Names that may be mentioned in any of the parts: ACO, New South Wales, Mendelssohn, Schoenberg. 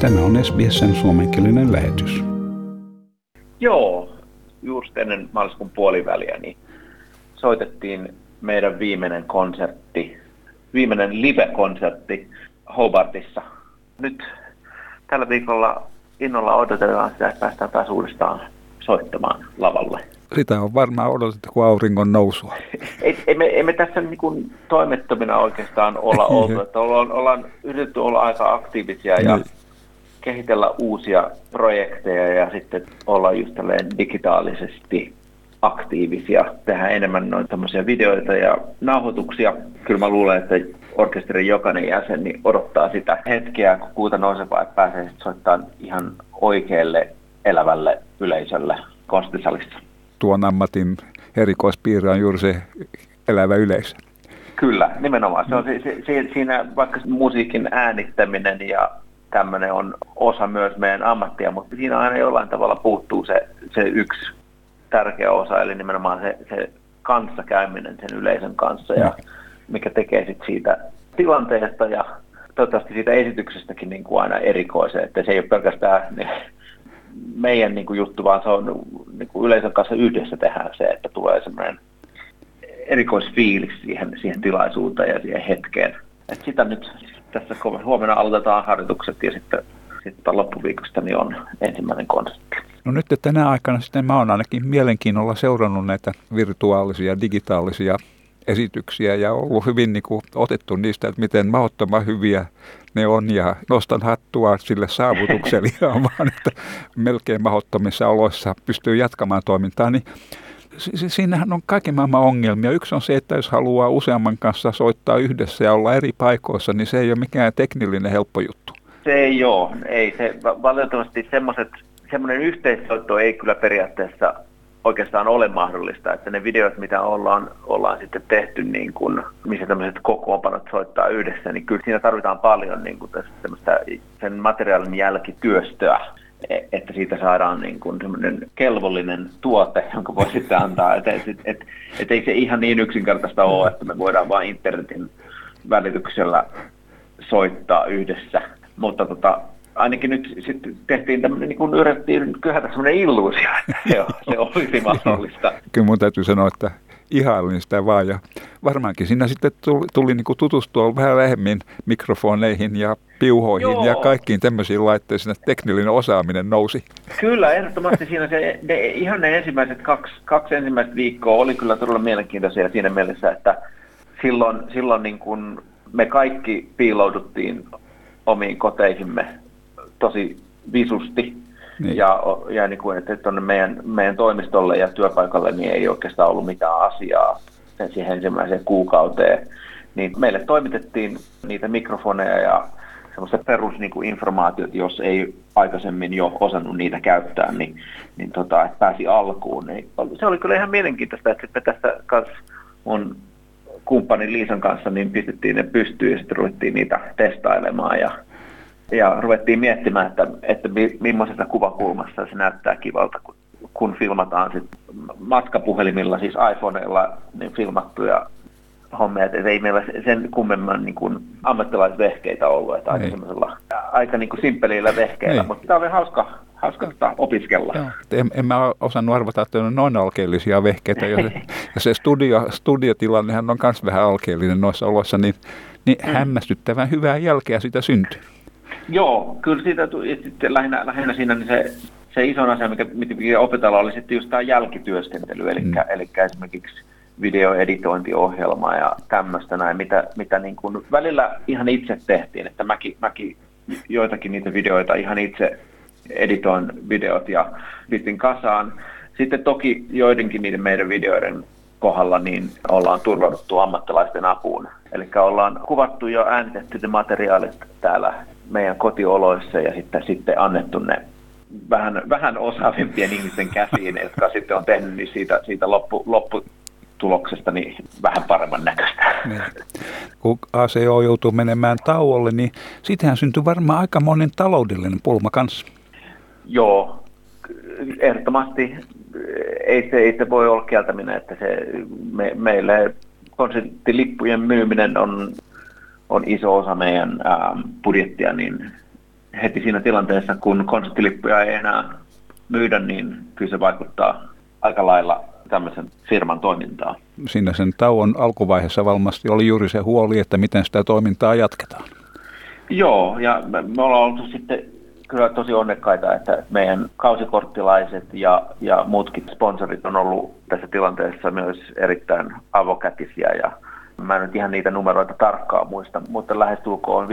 Tämä on SBS:n suomenkielinen lähetys. Joo, juuri ennen maaliskuun puoliväliä niin soitettiin meidän viimeinen live-konsertti Hobartissa. Nyt tällä viikolla innolla odotetaan sitä, että päästään taas uudestaan soittamaan lavalle. Sitä on varmaan odotettu kuin auringon nousua. Ei me tässä niin kuin toimettomina oikeastaan olla oltu. Että ollaan yritetty olla aika aktiivisia ja kehitellä uusia projekteja ja sitten olla just digitaalisesti aktiivisia. Tehdään enemmän noin tämmöisiä videoita ja nauhoituksia. Kyllä mä luulen, että orkesterin jokainen jäsen niin odottaa sitä hetkeä, kun kuuta nousevaa, että pääsee soittamaan ihan oikealle elävälle yleisölle konserttisalissa. Tuon ammatin erikoispiirre on juuri se elävä yleisö. Kyllä, nimenomaan. Se on siinä vaikka musiikin äänittäminen ja tämmöinen on osa myös meidän ammattia, mutta siinä aina jollain tavalla puuttuu se yksi tärkeä osa, eli nimenomaan se kanssakäyminen sen yleisön kanssa, ja mikä tekee sit siitä tilanteesta ja toivottavasti siitä esityksestäkin niin kuin aina erikoisen, että se ei ole pelkästään meidän niin kuin juttu, vaan se on niin kuin yleisön kanssa yhdessä tehdään se, että tulee semmoinen erikoisfiilis siihen tilaisuuteen ja siihen hetkeen. Et sitä nyt tässä huomenna aloitetaan harjoitukset ja sitten loppuviikosta niin on ensimmäinen konsertti. No nyt tänä aikana sitten mä oon ainakin mielenkiinnolla seurannut näitä virtuaalisia, digitaalisia esityksiä ja ollut hyvin niin kuin otettu niistä, että miten mahdottoman hyviä ne on ja nostan hattua sille saavutukselle vaan, että melkein mahdottomissa oloissa pystyy jatkamaan toimintaa, niin siinähän on kaiken maailman ongelmia. Yksi on se, että jos haluaa useamman kanssa soittaa yhdessä ja olla eri paikoissa, niin se ei ole mikään teknillinen helppo juttu. Se ei ole. Ei, se, valitettavasti semmoinen yhteissoitto ei kyllä periaatteessa oikeastaan ole mahdollista, että ne videot, mitä ollaan sitten tehty, niin kun, missä tämmöiset kokoonpanot soittaa yhdessä, niin kyllä siinä tarvitaan paljon niin kun tämmöistä sen materiaalin jälkityöstöä, että siitä saadaan niin kun semmoinen kelvollinen tuote, jonka voi sitten antaa. Et ei se ihan niin yksinkertaista ole, että me voidaan vain internetin välityksellä soittaa yhdessä, mutta ainakin nyt sitten tehtiin tämmöinen, niin kuin yritettiin kyhätä semmoinen illuusio, että se olisi mahdollista. Kyllä mun täytyy sanoa, että ihailin sitä vaan ja varmaankin siinä sitten tuli niin kuin tutustua vähän lähemmin mikrofoneihin ja piuhoihin ja kaikkiin tämmöisiin laitteisiin, teknillinen osaaminen nousi. Kyllä, ehdottomasti siinä ne ensimmäiset kaksi ensimmäistä viikkoa oli kyllä todella mielenkiintoisia siinä mielessä, että silloin niin kuin me kaikki piilouduttiin omiin koteisimme tosi visusti niin. ja niin kuin, että tuonne meidän toimistolle ja työpaikalle niin ei oikeastaan ollut mitään asiaa siihen ensimmäiseen kuukauteen. Niin meille toimitettiin niitä mikrofoneja ja semmoista perusinformaatiota, jos ei aikaisemmin jo osannut niitä käyttää, niin että pääsi alkuun. Niin se oli kyllä ihan mielenkiintoista, että sitten tästä kanssa mun kumppanin Liisan kanssa niin pistettiin ne pystyyn ja sitten ruvettiin niitä testailemaan ja ruvettiin miettimään, että millaisesta kuvakulmassa se näyttää kivalta, kun filmataan sit matkapuhelimilla, siis iPhoneilla niin filmattuja hommia. Et ei meillä sen kummemman niin kuin ammattilaisvehkeitä ollut, että aika niin kuin simppelillä vehkeillä, mutta tämä oli hauska opiskella. Joo. En mä osannut arvata, että on noin alkeellisia vehkeitä. Ja se studiotilannehan on myös vähän alkeellinen noissa oloissa, niin hämmästyttävän hyvää jälkeä sitä syntyy. Joo, kyllä siitä sitten lähinnä siinä niin se iso asia, mikä opetella oli sitten just tämä jälkityöskentely, eli esimerkiksi videoeditointiohjelma ja tämmöistä näin, mitä niin kuin välillä ihan itse tehtiin, että mäkin joitakin niitä videoita ihan itse editoin videot ja pistin kasaan. Sitten toki joidenkin niiden meidän videoiden kohdalla niin ollaan turvauduttu ammattilaisten apuun. Eli ollaan kuvattu ja äänitetty ne materiaalit täällä meidän kotioloissa ja sitten annettu ne vähän osaavimpien ihmisten käsiin, jotka sitten on tehnyt niin siitä lopputuloksesta niin vähän paremman näköistä. Kun ACO joutuu menemään tauolle, niin siitähän syntyy varmaan aikamoinen taloudellinen pulma kanssa. Joo, ehdottomasti ei se voi olla kieltäminen, että meille konserttilippujen myyminen on iso osa meidän budjettia, niin heti siinä tilanteessa, kun konserttilippuja ei enää myydä, niin kyllä se vaikuttaa aika lailla tämmöisen firman toimintaa. Siinä sen tauon alkuvaiheessa varmasti oli juuri se huoli, että miten sitä toimintaa jatketaan. Joo, ja me ollaan oltu sitten kyllä tosi onnekkaita, että meidän kausikorttilaiset ja muutkin sponsorit on ollut tässä tilanteessa myös erittäin avokätisiä. Ja mä en nyt ihan niitä numeroita tarkkaan muista, mutta lähestulkoon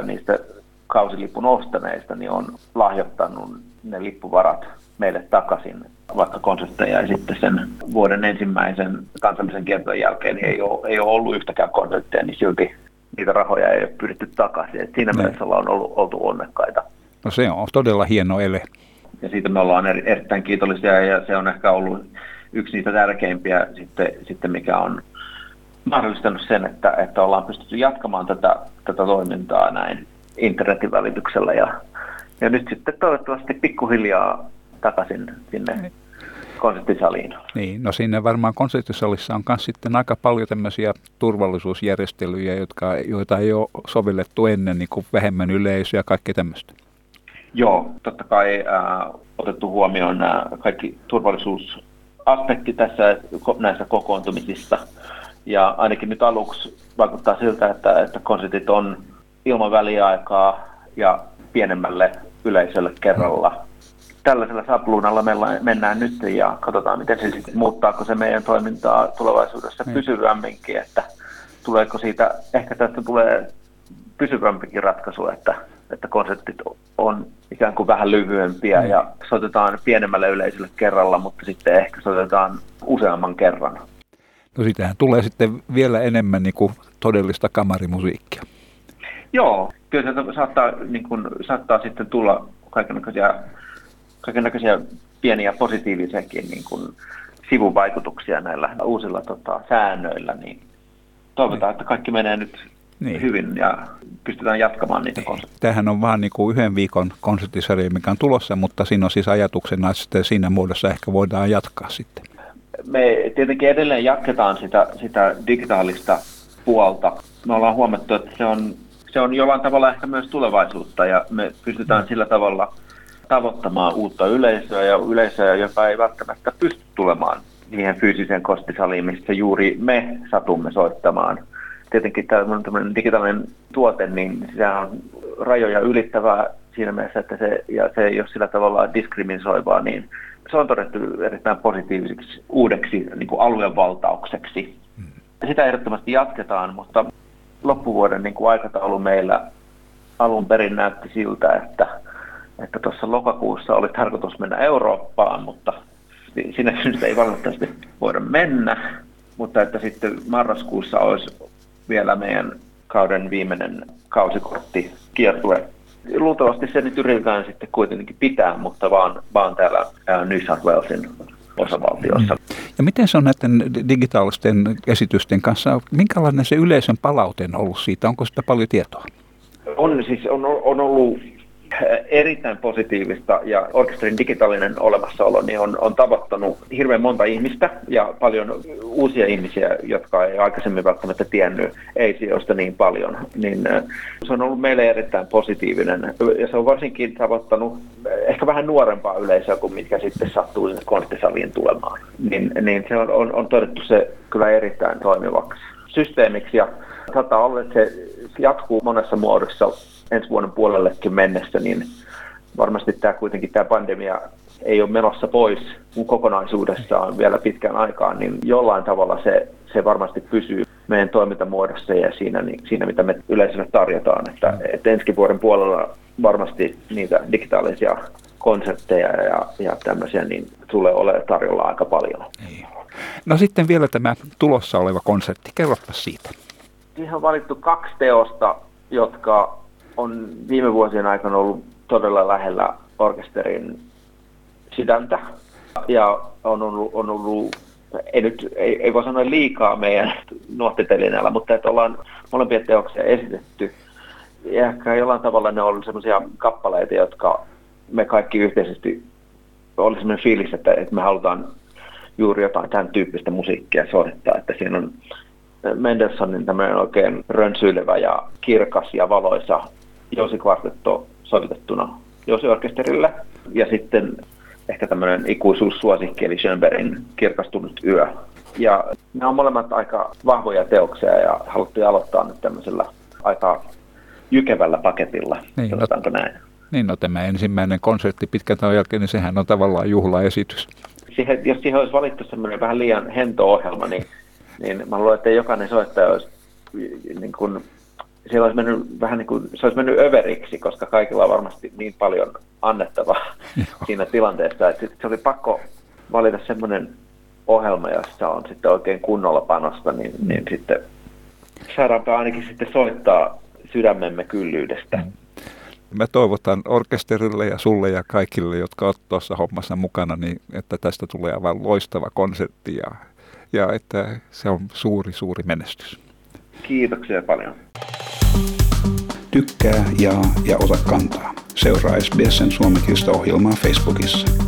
50% niistä kausilipun ostaneista niin on lahjoittanut ne lippuvarat meille takaisin, vaikka konsertteja ja sitten sen vuoden ensimmäisen kansallisen kiertojen jälkeen niin ei ole ollut yhtäkään konsertteja, niin silti niitä rahoja ei ole pyritty takaisin. Et siinä mielessä ollaan oltu onnekkaita. No se on todella hieno ele. Ja siitä me ollaan erittäin kiitollisia ja se on ehkä ollut yksi niitä tärkeimpiä sitten mikä on mahdollistanut sen, että ollaan pystytty jatkamaan tätä toimintaa näin internetin välityksellä ja nyt sitten toivottavasti pikkuhiljaa takaisin sinne konserttisaliin. Niin, no siinä varmaan konserttisalissa on myös sitten aika paljon tämmöisiä turvallisuusjärjestelyjä, joita ei ole sovellettu ennen, niin kuin vähemmän yleisöä ja kaikki tämmöistä. Joo, totta kai otettu huomioon kaikki turvallisuusaspekti tässä näissä kokoontumisissa. Ja ainakin nyt aluksi vaikuttaa siltä, että konsertit on ilman väliaikaa ja pienemmälle yleisölle kerralla. Tällaisella sapluunalla mennään nyt ja katsotaan, miten se sitten muuttaako se meidän toimintaa tulevaisuudessa pysyvämminkin, että tuleeko siitä, ehkä tästä tulee pysyvämpikin ratkaisu, että konsertit on ikään kuin vähän lyhyempiä ja soitetaan pienemmälle yleisölle kerralla, mutta sitten ehkä soitetaan useamman kerran. No sitähän tulee sitten vielä enemmän niin kuin todellista kamarimusiikkia. Joo, kyllä se saattaa sitten tulla kaikennäköisiä pieniä positiivisiakin niin kuin sivuvaikutuksia näillä uusilla säännöillä. Niin toivotaan, että kaikki menee nyt hyvin ja pystytään jatkamaan niitä konsertteja. Tämähän on vaan niin kuin yhden viikon konserttisarja, mikä on tulossa, mutta siinä on siis ajatuksena, että siinä muodossa ehkä voidaan jatkaa sitten. Me tietenkin edelleen jatketaan sitä digitaalista puolta. Me ollaan huomattu, että se on jollain tavalla ehkä myös tulevaisuutta ja me pystytään sillä tavalla tavoittamaan uutta yleisöä, joka ei välttämättä pysty tulemaan siihen fyysiseen konserttisaliin, missä juuri me satumme soittamaan. Tietenkin tämmöinen digitaalinen tuote, niin se on rajoja ylittävää siinä mielessä, että se ei ole sillä tavalla diskriminoivaa, niin se on todettu erittäin positiiviseksi uudeksi niin kuin aluevaltaukseksi. Sitä ehdottomasti jatketaan, mutta loppuvuoden niin kuin aikataulu meillä alun perin näytti siltä, että tuossa lokakuussa oli tarkoitus mennä Eurooppaan, mutta sinne syystä ei valitettavasti voida mennä. Mutta että sitten marraskuussa olisi vielä meidän kauden viimeinen kausikorttikiertue. Luultavasti se nyt yritetään sitten kuitenkin pitää, mutta vaan täällä New South Walesin osavaltiossa. Ja miten se on näiden digitaalisten esitysten kanssa? Minkälainen se yleisön palaute on ollut siitä? Onko sitä paljon tietoa? On ollut erittäin positiivista ja orkesterin digitaalinen olemassaolo niin on tavoittanut hirveän monta ihmistä ja paljon uusia ihmisiä, jotka ei aikaisemmin välttämättä tiennyt ACOsta niin paljon. Niin se on ollut meille erittäin positiivinen ja se on varsinkin tavoittanut ehkä vähän nuorempaa yleisöä kuin mitkä sitten sattuu sinne konserttisaliin tulemaan. Niin se on todettu se kyllä erittäin toimivaksi systeemiksi ja saattaa olla, että se jatkuu monessa muodossa ensi vuoden puolellekin mennessä, niin varmasti tämä pandemia ei ole menossa pois kokonaisuudessaan vielä pitkään aikaan, niin jollain tavalla se varmasti pysyy meidän toimintamuodossa ja siinä mitä me yleisölle tarjotaan. Että ensi vuoden puolella varmasti niitä digitaalisia konsertteja ja tämmöisiä niin tulee olemaan tarjolla aika paljon. No sitten vielä tämä tulossa oleva konsertti, kerropa siitä. Siihen on valittu 2 teosta, jotka on viime vuosien aikana ollut todella lähellä orkesterin sydäntä ja on ollut ei voi sanoa liikaa meidän nuottitelineellä, mutta että ollaan molempia teoksia esitetty. Ja ehkä jollain tavalla ne on ollut sellaisia kappaleita, jotka me kaikki yhteisesti oli sellainen fiilis, että me halutaan juuri jotain tämän tyyppistä musiikkia soittaa, että siinä on Mendelssohnin tämmöinen oikein rönsyilevä ja kirkas ja valoisa jousikvartetto soitettuna josiorkesterille. Ja sitten ehkä tämmöinen ikuisuussuosikki, eli Schoenbergin Kirkastunut yö. Ja nämä on molemmat aika vahvoja teoksia ja haluttiin aloittaa nyt tämmöisellä aika jykevällä paketilla, niin, sanotaanko näin. Niin, no tämä ensimmäinen konsertti pitkän tauon jälkeen, niin sehän on tavallaan juhlaesitys. Siihen, jos siihen olisi valittu semmoinen vähän liian hento-ohjelma, niin mä luulen, että jokainen soittaja olisi niin kuin, siellä olisi mennyt vähän niin kuin, se olisi mennyt överiksi, koska kaikilla on varmasti niin paljon annettavaa siinä tilanteessa, että se oli pakko valita semmoinen ohjelma, jossa on sitten oikein kunnolla panosta, niin sitten saadaanpa ainakin sitten soittaa sydämemme kyllyydestä. Mä toivotan orkesterille ja sulle ja kaikille, jotka olet tuossa hommassa mukana, niin että tästä tulee aivan loistava konsertti ja että se on suuri, suuri menestys. Kiitoksia paljon. Tykkää, jaa ja ota kantaa. Seuraa SBS:n suomenkielistä ohjelmaa Facebookissa.